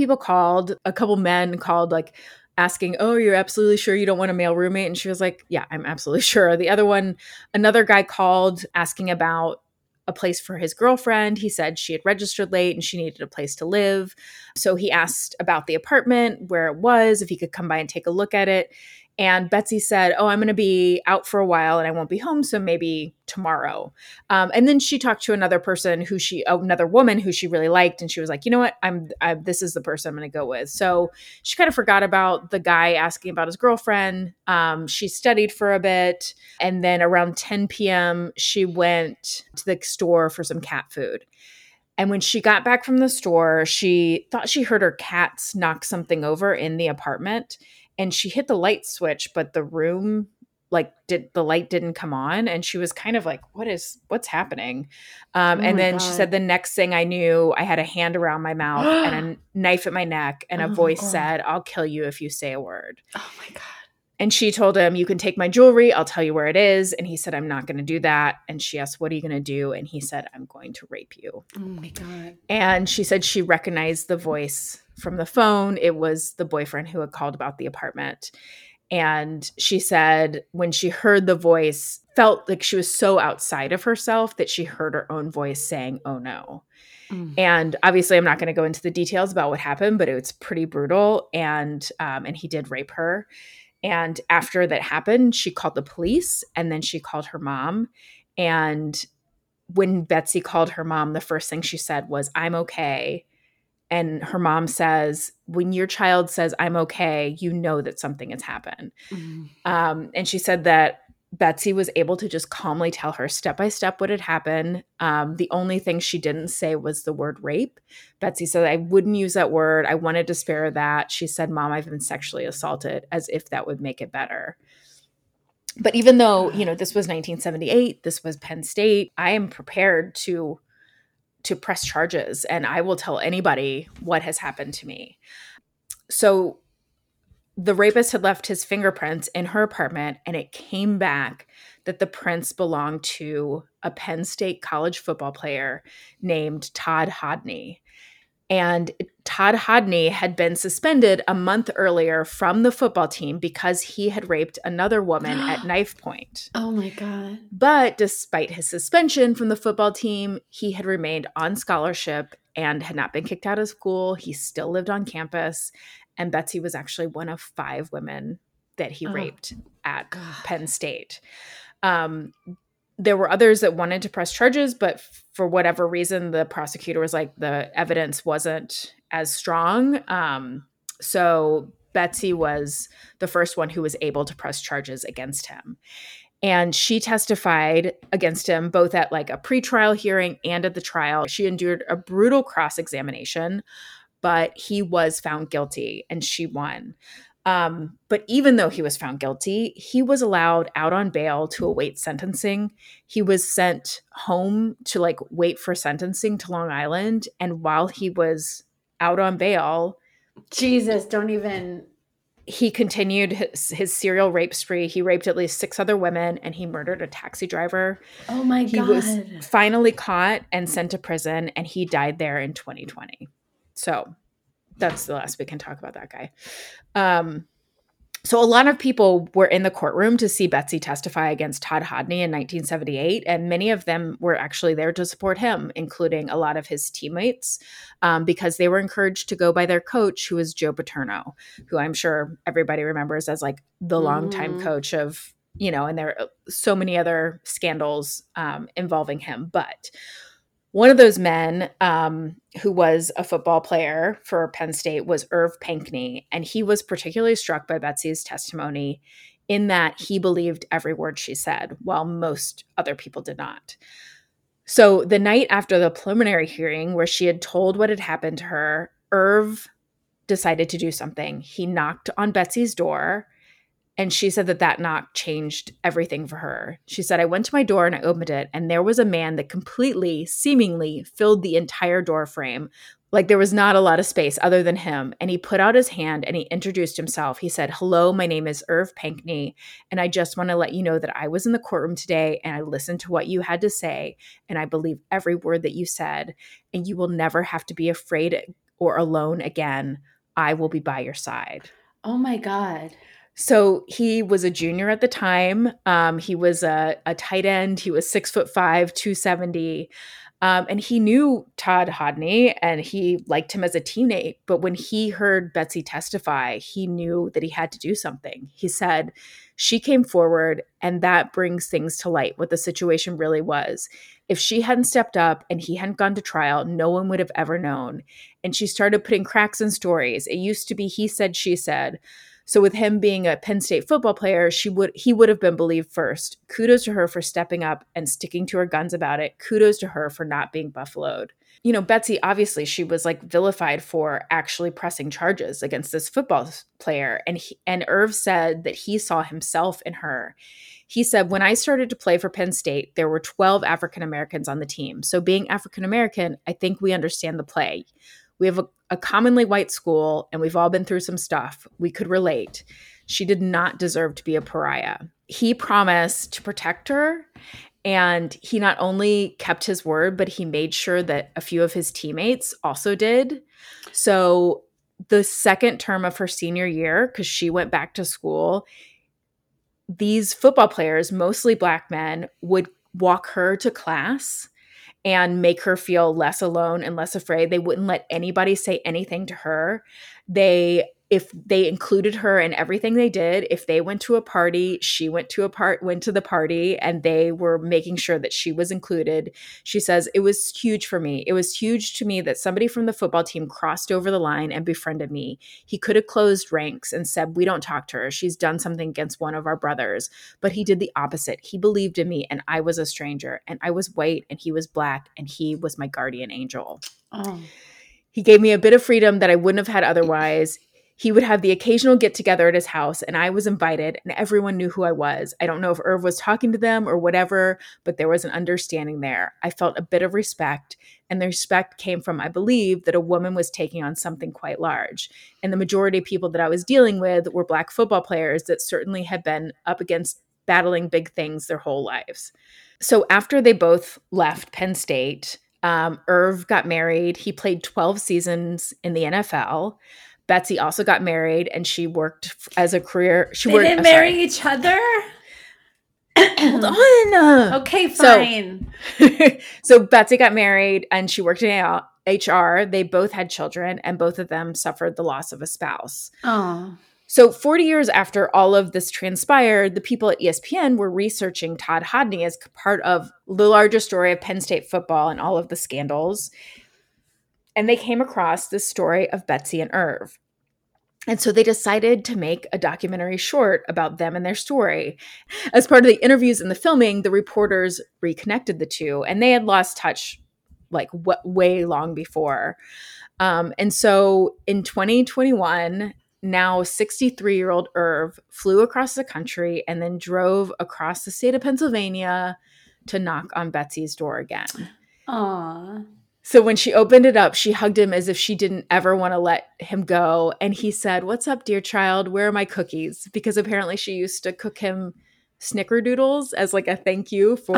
men called like asking, oh, you're absolutely sure you don't want a male roommate? And she was like, yeah, I'm absolutely sure. The other one, another guy called asking about a place for his girlfriend. He said she had registered late and she needed a place to live. So he asked about the apartment, where it was, if he could come by and take a look at it. And Betsy said, oh, I'm going to be out for a while and I won't be home. So maybe tomorrow. And then she talked to another person another woman who she really liked. And she was like, you know what? This is the person I'm going to go with. So she kind of forgot about the guy asking about his girlfriend. She studied for a bit. And then around 10 p.m., she went to the store for some cat food. And when she got back from the store, she thought she heard her cats knock something over in the apartment. and she hit the light switch, but the room, like, the light didn't come on, and she was kind of like, what's happening? And then she said, the next thing I knew, I had a hand around my mouth and a knife at my neck, and a voice said, I'll kill you if you say a word. Oh my God. And she told him, you can take my jewelry. I'll tell you where it is. And he said, I'm not going to do that. And she asked, what are you going to do? And he said, I'm going to rape you. Oh my God. And she said she recognized the voice from the phone. It was the boyfriend who had called about the apartment. And she said when she heard the voice, felt like she was so outside of herself that she heard her own voice saying, oh no. And obviously I'm not going to go into the details about what happened, but it was pretty brutal. And he did rape her. And after that happened, she called the police, and then she called her mom. And when Betsy called her mom, the first thing she said was, I'm okay. And her mom says, when your child says, I'm okay, you know that something has happened. Mm-hmm. And she said that Betsy was able to just calmly tell her step-by-step what had happened. The only thing she didn't say was the word rape. Betsy said, I wouldn't use that word. I wanted to spare her that. She said, Mom, I've been sexually assaulted, as if that would make it better. But even though, you know, this was 1978, this was Penn State, I am prepared to press charges, and I will tell anybody what has happened to me. So the rapist had left his fingerprints in her apartment, and it came back that the prints belonged to a Penn State college football player named Todd Hodne. And Todd Hodne had been suspended a month earlier from the football team because he had raped another woman at knife point. Oh, my God. But despite his suspension from the football team, he had remained on scholarship and had not been kicked out of school. He still lived on campus. And Betsy was actually one of 5 women that he raped at Penn State. There were others that wanted to press charges, but for whatever reason, the prosecutor was like, the evidence wasn't as strong. So Betsy was the first one who was able to press charges against him. And she testified against him both at like a pretrial hearing and at the trial. She endured a brutal cross-examination, but he was found guilty, and she won. But even though he was found guilty, he was allowed out on bail to await sentencing. He was sent home to like wait for sentencing to Long Island. And while he was out on bail, he continued his serial rape spree. He raped at least 6 other women, and he murdered a taxi driver. Oh my God. He was finally caught and sent to prison, and he died there in 2020. So that's the last we can talk about that guy. So a lot of people were in the courtroom to see Betsy testify against Todd Hodne in 1978, and many of them were actually there to support him, including a lot of his teammates, because they were encouraged to go by their coach, who was Joe Paterno, who I'm sure everybody remembers as like the longtime coach of, you know, and there are so many other scandals involving him. But one of those men who was a football player for Penn State was Irv Pankney, and he was particularly struck by Betsy's testimony in that he believed every word she said, while most other people did not. So the night after the preliminary hearing where she had told what had happened to her, Irv decided to do something. He knocked on Betsy's door, and she said that that knock changed everything for her. She said, I went to my door and I opened it, and there was a man that completely, seemingly filled the entire door frame. Like there was not a lot of space other than him. And he put out his hand and he introduced himself. He said, hello, my name is Irv Pankney, and I just want to let you know that I was in the courtroom today and I listened to what you had to say, and I believe every word that you said, and you will never have to be afraid or alone again. I will be by your side. Oh my God. So he was a junior at the time. He was a tight end. He was 6'5", 270. And he knew Todd Hodne, and he liked him as a teammate. But when he heard Betsy testify, he knew that he had to do something. He said, she came forward, and that brings things to light, what the situation really was. If she hadn't stepped up and he hadn't gone to trial, no one would have ever known. And she started putting cracks in stories. It used to be he said, she said. So with him being a Penn State football player, he would have been believed first. Kudos to her for stepping up and sticking to her guns about it. Kudos to her for not being buffaloed. you know, Betsy, obviously she was like vilified for actually pressing charges against this football player. And Irv said that he saw himself in her. He said, when I started to play for Penn State, there were 12 African-Americans on the team. So being African-American, I think we understand the play. We have a commonly white school and we've all been through some stuff. We could relate. She did not deserve to be a pariah. He promised to protect her. And he not only kept his word, but he made sure that a few of his teammates also did. So the second term of her senior year, because she went back to school, these football players, mostly Black men, would walk her to class and make her feel less alone and less afraid. They wouldn't let anybody say anything to her. If they included her in everything they did, if they went to a party, she went to the party, and they were making sure that she was included. She says, it was huge for me. It was huge to me that somebody from the football team crossed over the line and befriended me. He could have closed ranks and said, we don't talk to her. She's done something against one of our brothers. But he did the opposite. He believed in me, and I was a stranger, and I was white, and he was Black, and he was my guardian angel. Oh. He gave me a bit of freedom that I wouldn't have had otherwise. He would have the occasional get-together at his house, and I was invited, and everyone knew who I was. I don't know if Irv was talking to them or whatever, but there was an understanding there. I felt a bit of respect, and the respect came from, I believe, that a woman was taking on something quite large. And the majority of people that I was dealing with were Black football players that certainly had been up against battling big things their whole lives. So after they both left Penn State, Irv got married. He played 12 seasons in the NFL. Betsy also got married, and she worked as a career. They didn't marry each other? Hold on. Okay, fine. So Betsy got married, and she worked in HR. They both had children, and both of them suffered the loss of a spouse. Oh. So 40 years after all of this transpired, the people at ESPN were researching Todd Hodne as part of the larger story of Penn State football and all of the scandals. And they came across the story of Betsy and Irv. And so they decided to make a documentary short about them and their story. As part of the interviews and the filming, the reporters reconnected the two. And they had lost touch like way long before. And so in 2021, now 63-year-old Irv flew across the country and then drove across the state of Pennsylvania to knock on Betsy's door again. Aww. So when she opened it up, she hugged him as if she didn't ever want to let him go. And he said, "What's up, dear child? Where are my cookies?" Because apparently she used to cook him snickerdoodles as like a thank you for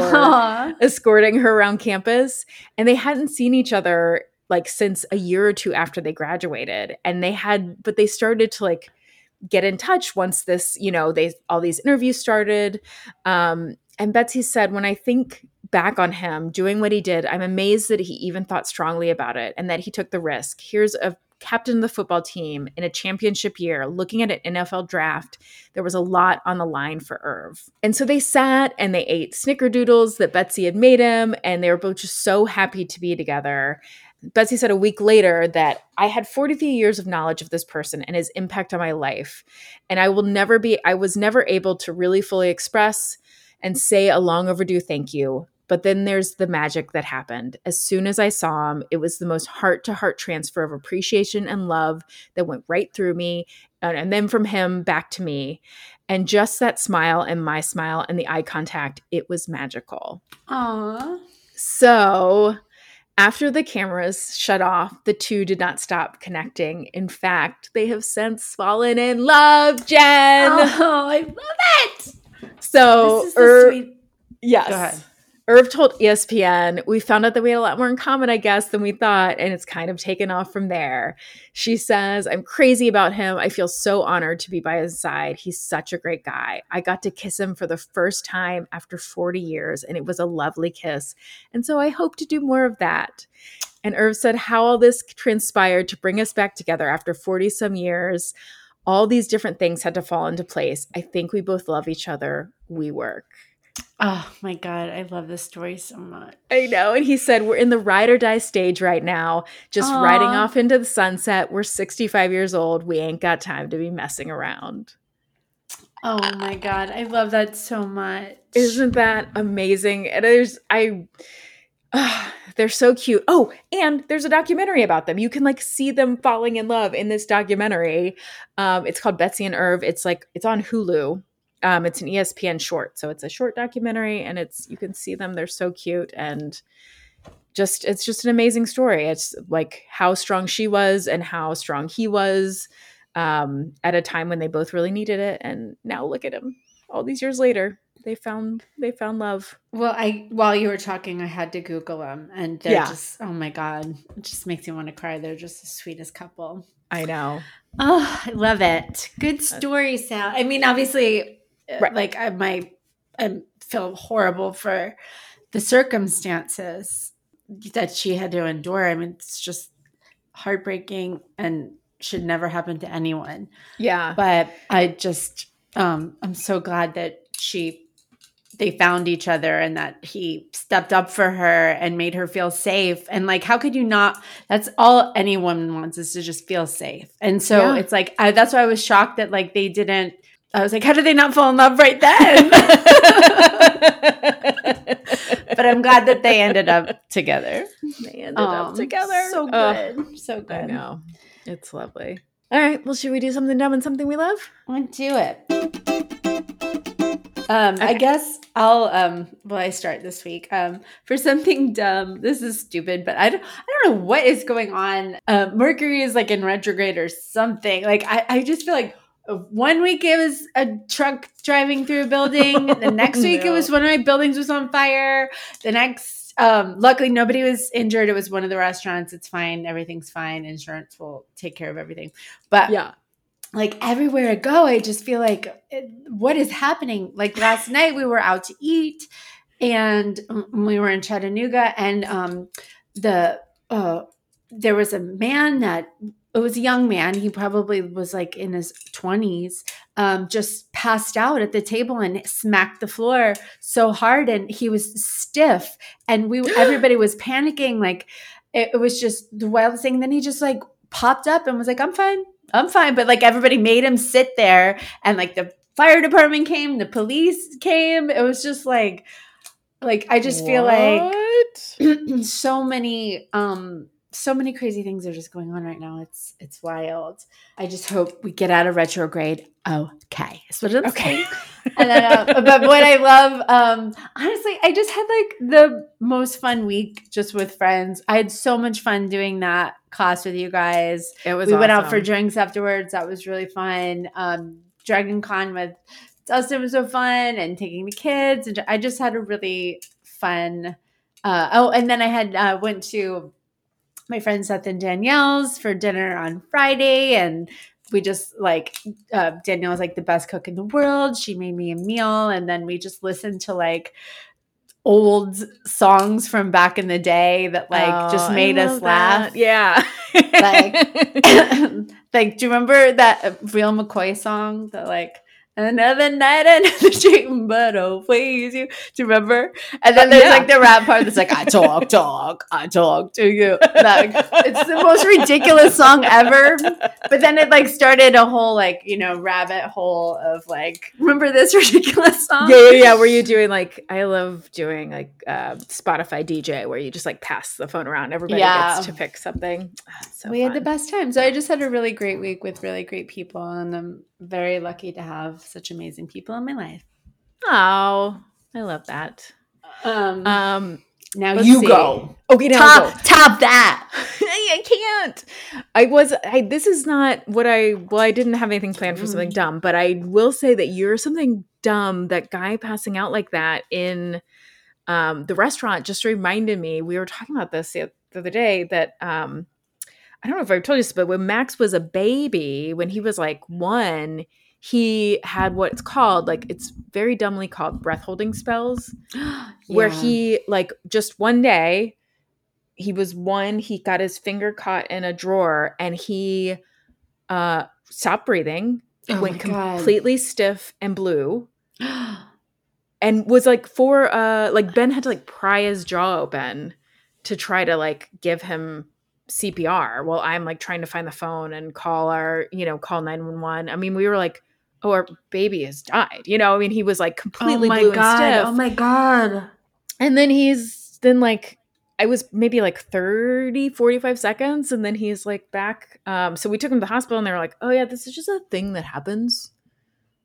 escorting her around campus. And they hadn't seen each other like since a year or two after they graduated. And they started to like get in touch once this, you know, all these interviews started. And Betsy said, when I think back on him doing what he did, I'm amazed that he even thought strongly about it and that he took the risk. Here's a captain of the football team in a championship year, looking at an NFL draft. There was a lot on the line for Irv. And so they sat and they ate snickerdoodles that Betsy had made him, and they were both just so happy to be together. Betsy said a week later that I had 43 years of knowledge of this person and his impact on my life. And I was never able to really fully express and say a long overdue thank you. But then there's the magic that happened. As soon as I saw him, it was the most heart-to-heart transfer of appreciation and love that went right through me and then from him back to me. And just that smile and my smile and the eye contact, it was magical. Aww. So after the cameras shut off, the two did not stop connecting. In fact, they have since fallen in love, Jen. Oh, I love it. So this is sweet. Yes. Go ahead. Irv told ESPN, "We found out that we had a lot more in common, I guess, than we thought, and it's kind of taken off from there." She says, "I'm crazy about him. I feel so honored to be by his side. He's such a great guy. I got to kiss him for the first time after 40 years, and it was a lovely kiss. And so I hope to do more of that." And Irv said how all this transpired to bring us back together after 40-some years. All these different things had to fall into place. I think we both love each other. We work. Oh, my God. I love this story so much. I know. And he said, we're in the ride or die stage right now, just riding off into the sunset. We're 65 years old. We ain't got time to be messing around. Oh, my God. I love that so much. Isn't that amazing? And I They're so cute. Oh, and there's a documentary about them. You can like see them falling in love in this documentary. It's called Betsy and Irv. It's on Hulu. It's an ESPN short. So it's a short documentary and you can see them. They're so cute. And it's just an amazing story. It's like how strong she was and how strong he was at a time when they both really needed it. And now look at him all these years later. They found love. Well, while you were talking, I had to Google them, and they're just, oh my God, it just makes me want to cry. They're just the sweetest couple. I know. Oh, I love it. Good story, Sal. I mean, obviously, right. Like I feel horrible for the circumstances that she had to endure. I mean, it's just heartbreaking and should never happen to anyone. Yeah. But I just, I'm so glad that they found each other and that he stepped up for her and made her feel safe. And like, how could you not? That's all any woman wants, is to just feel safe. And so it's like, that's why I was shocked that like they didn't, I was like, how did they not fall in love right then? But I'm glad that they ended up together. So good. So good. I know. It's lovely. All right. Well, should we do something dumb and something we love? Let's do it. Okay. I guess I start this week. For something dumb, this is stupid, but I don't know what is going on. Mercury is like in retrograde or something. Like I just feel like one week it was a truck driving through a building. The next week it was one of my buildings was on fire. The next, luckily nobody was injured. It was one of the restaurants. It's fine. Everything's fine. Insurance will take care of everything. But yeah. Like everywhere I go, I just feel like what is happening? Like last night we were out to eat and we were in Chattanooga and there was a man it was a young man. He probably was like in his 20s, just passed out at the table and smacked the floor so hard. And he was stiff and everybody was panicking. Like it was just the wildest thing. Then he just like popped up and was like, I'm fine. But like everybody made him sit there and like the fire department came, the police came. It was just like, I just feel like so many crazy things are just going on right now. It's wild. I just hope we get out of retrograde. Okay. That's what I'm saying. And but what I love, honestly, I just had like the most fun week just with friends. I had so much fun doing that class with you guys. It was We went out for drinks afterwards. That was really fun. Dragon Con with Dustin was so fun, and taking the kids. And I just had a really fun, and then I had, went to my friend Seth and Danielle's for dinner on Friday, and we just like Danielle was like the best cook in the world. She made me a meal, and then we just listened to like old songs from back in the day that like just made us laugh. Yeah, like do you remember that Real McCoy song that like? Another night, another dream, but always you. Do you remember? And then there's like the rap part that's like, I talk to you. Like, it's the most ridiculous song ever. But then it like started a whole like, rabbit hole of like, remember this ridiculous song? Yeah. Where you doing like, I love doing like Spotify DJ where you just like pass the phone around. Everybody gets to pick something. So we had the best time. So I just had a really great week with really great people, and I'm very lucky to have such amazing people in my life. Oh, I love that. Now you go. Okay, now top that. I can't. This is not what I didn't have anything planned for something dumb, but I will say that you're something dumb. That guy passing out like that in the restaurant just reminded me, we were talking about this the other day, that I don't know if I told you this, but when Max was a baby, when he was like 1, he had what it's called, like it's very dumbly called breath holding spells, where he like just one day, he got his finger caught in a drawer and he stopped breathing, went completely stiff and blue, and was like like Ben had to like pry his jaw open to try to like give him CPR while I'm like trying to find the phone and call 911. I mean, we were like, oh, our baby has died. I mean, he was like completely blue and stiff. Oh my God. And then like I was maybe like 30, 45 seconds. And then he's like back. So we took him to the hospital and they were like, oh yeah, this is just a thing that happens.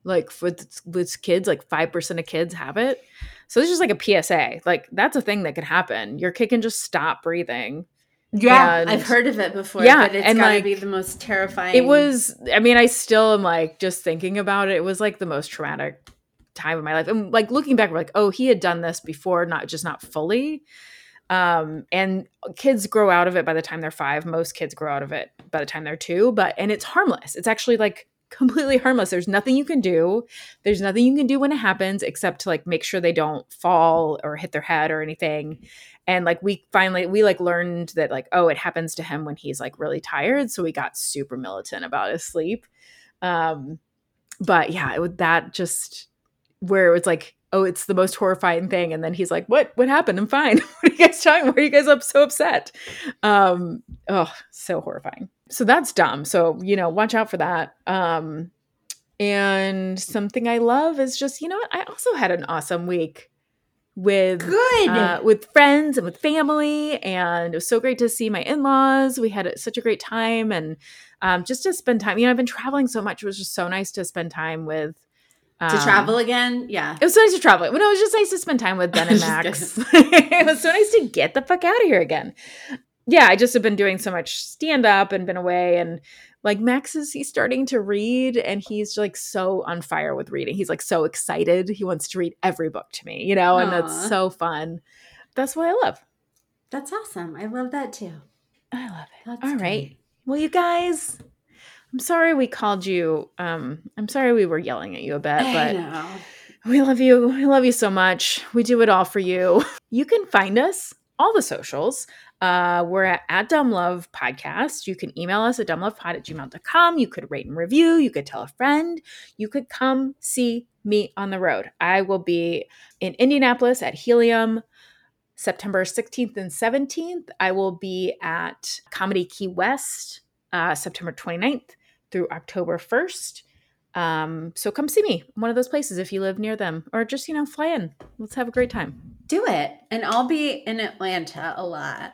Like with kids, like 5% of kids have it. So this is like a PSA. Like that's a thing that could happen. Your kid can just stop breathing. Yeah, and I've heard of it before, yeah, but it's got to be the most terrifying. It was, I mean, I still am like just thinking about it. It was like the most traumatic time of my life. And like looking back, we're like, oh, he had done this before, not fully. And kids grow out of it by the time they're 5. Most kids grow out of it by the time they're 2. And it's harmless. It's actually like completely harmless. There's nothing you can do. There's nothing you can do when it happens except to like make sure they don't fall or hit their head or anything. And like we like learned that like, oh, it happens to him when he's like really tired. So we got super militant about his sleep. But yeah, that just where it was like, oh, it's the most horrifying thing. And then he's like, what happened? I'm fine. What are you guys talking? Why are you guys so upset? Oh, so horrifying. So that's dumb. So, watch out for that. And something I love is just, you know what? I also had an awesome week with friends and with family. And it was so great to see my in-laws. We had such a great time. And just to spend time, I've been traveling so much. It was just so nice to spend time with. To travel again? Yeah. It was so nice to travel. Well, no, it was just nice to spend time with Ben and Max. It was so nice to get the fuck out of here again. Yeah, I just have been doing so much stand-up and been away. And like Max he's starting to read and he's like so on fire with reading. He's like so excited. He wants to read every book to me, and that's so fun. That's what I love. That's awesome. I love that too. I love it. That's all great. Right. Well, you guys... I'm sorry we called you. I'm sorry we were yelling at you a bit, but we love you. We love you so much. We do it all for you. You can find us all the socials. We're at Dumb Love Podcast. You can email us at dumblovepod@gmail.com. You could rate and review. You could tell a friend. You could come see me on the road. I will be in Indianapolis at Helium September 16th and 17th. I will be at Comedy Key West September 29th. Through October 1st. So come see me in one of those places if you live near them or just, fly in. Let's have a great time. Do it. And I'll be in Atlanta a lot.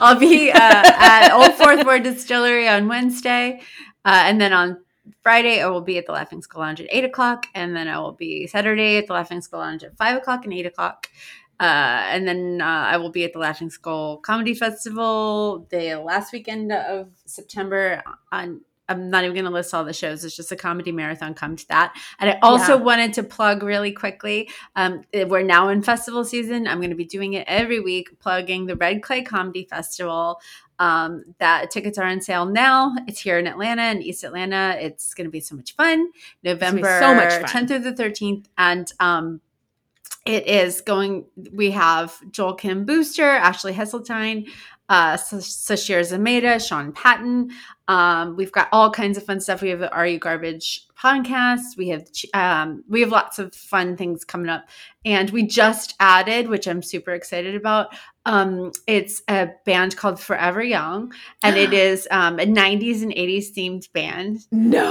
I'll be at Old Fourth Ward Distillery on Wednesday. And then on Friday, I will be at the Laughing Skull Lounge at 8 o'clock. And then I will be Saturday at the Laughing Skull Lounge at 5 o'clock and 8 o'clock. And then I will be at the Laughing Skull Comedy Festival the last weekend of September on... I'm not even going to list all the shows. It's just a comedy marathon. Come to that. And I also wanted to plug really quickly. We're now in festival season. I'm going to be doing it every week, plugging the Red Clay Comedy Festival. That tickets are on sale now. It's here in Atlanta and East Atlanta. It's going to be so much fun. November so much fun. 10th through the 13th. And, it is going, we have Joel Kim Booster, Ashley Heseltine, Sashir Zameda, Sean Patton. We've got all kinds of fun stuff. We have the Are You Garbage podcast. We have lots of fun things coming up. And we just added, which I'm super excited about, it's a band called Forever Young. And it is a 90s and 80s themed band. No.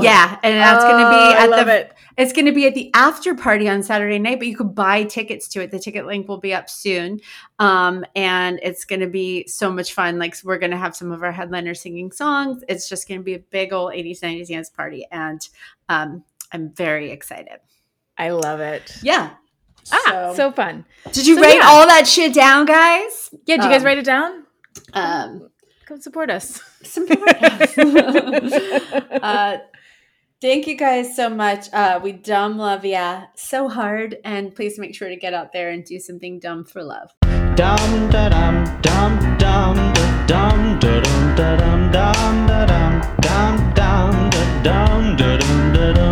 Yeah. And that's going to be at it's going to be at the after party on Saturday night, but you could buy tickets to it. The ticket link will be up soon. And it's going to be so much fun. Like we're going to have some of our headliners singing songs. It's just going to be a big old 80s, 90s dance party. And I'm very excited. I love it. Yeah. So fun. Did you write all that shit down, guys? Yeah, did you guys write it down? Come support us. Thank you guys so much. We dumb love ya so hard. And please make sure to get out there and do something dumb for love. Dum da dum dum dum da dum da dum da dum dum da dum dum dum da dum da dum da dum.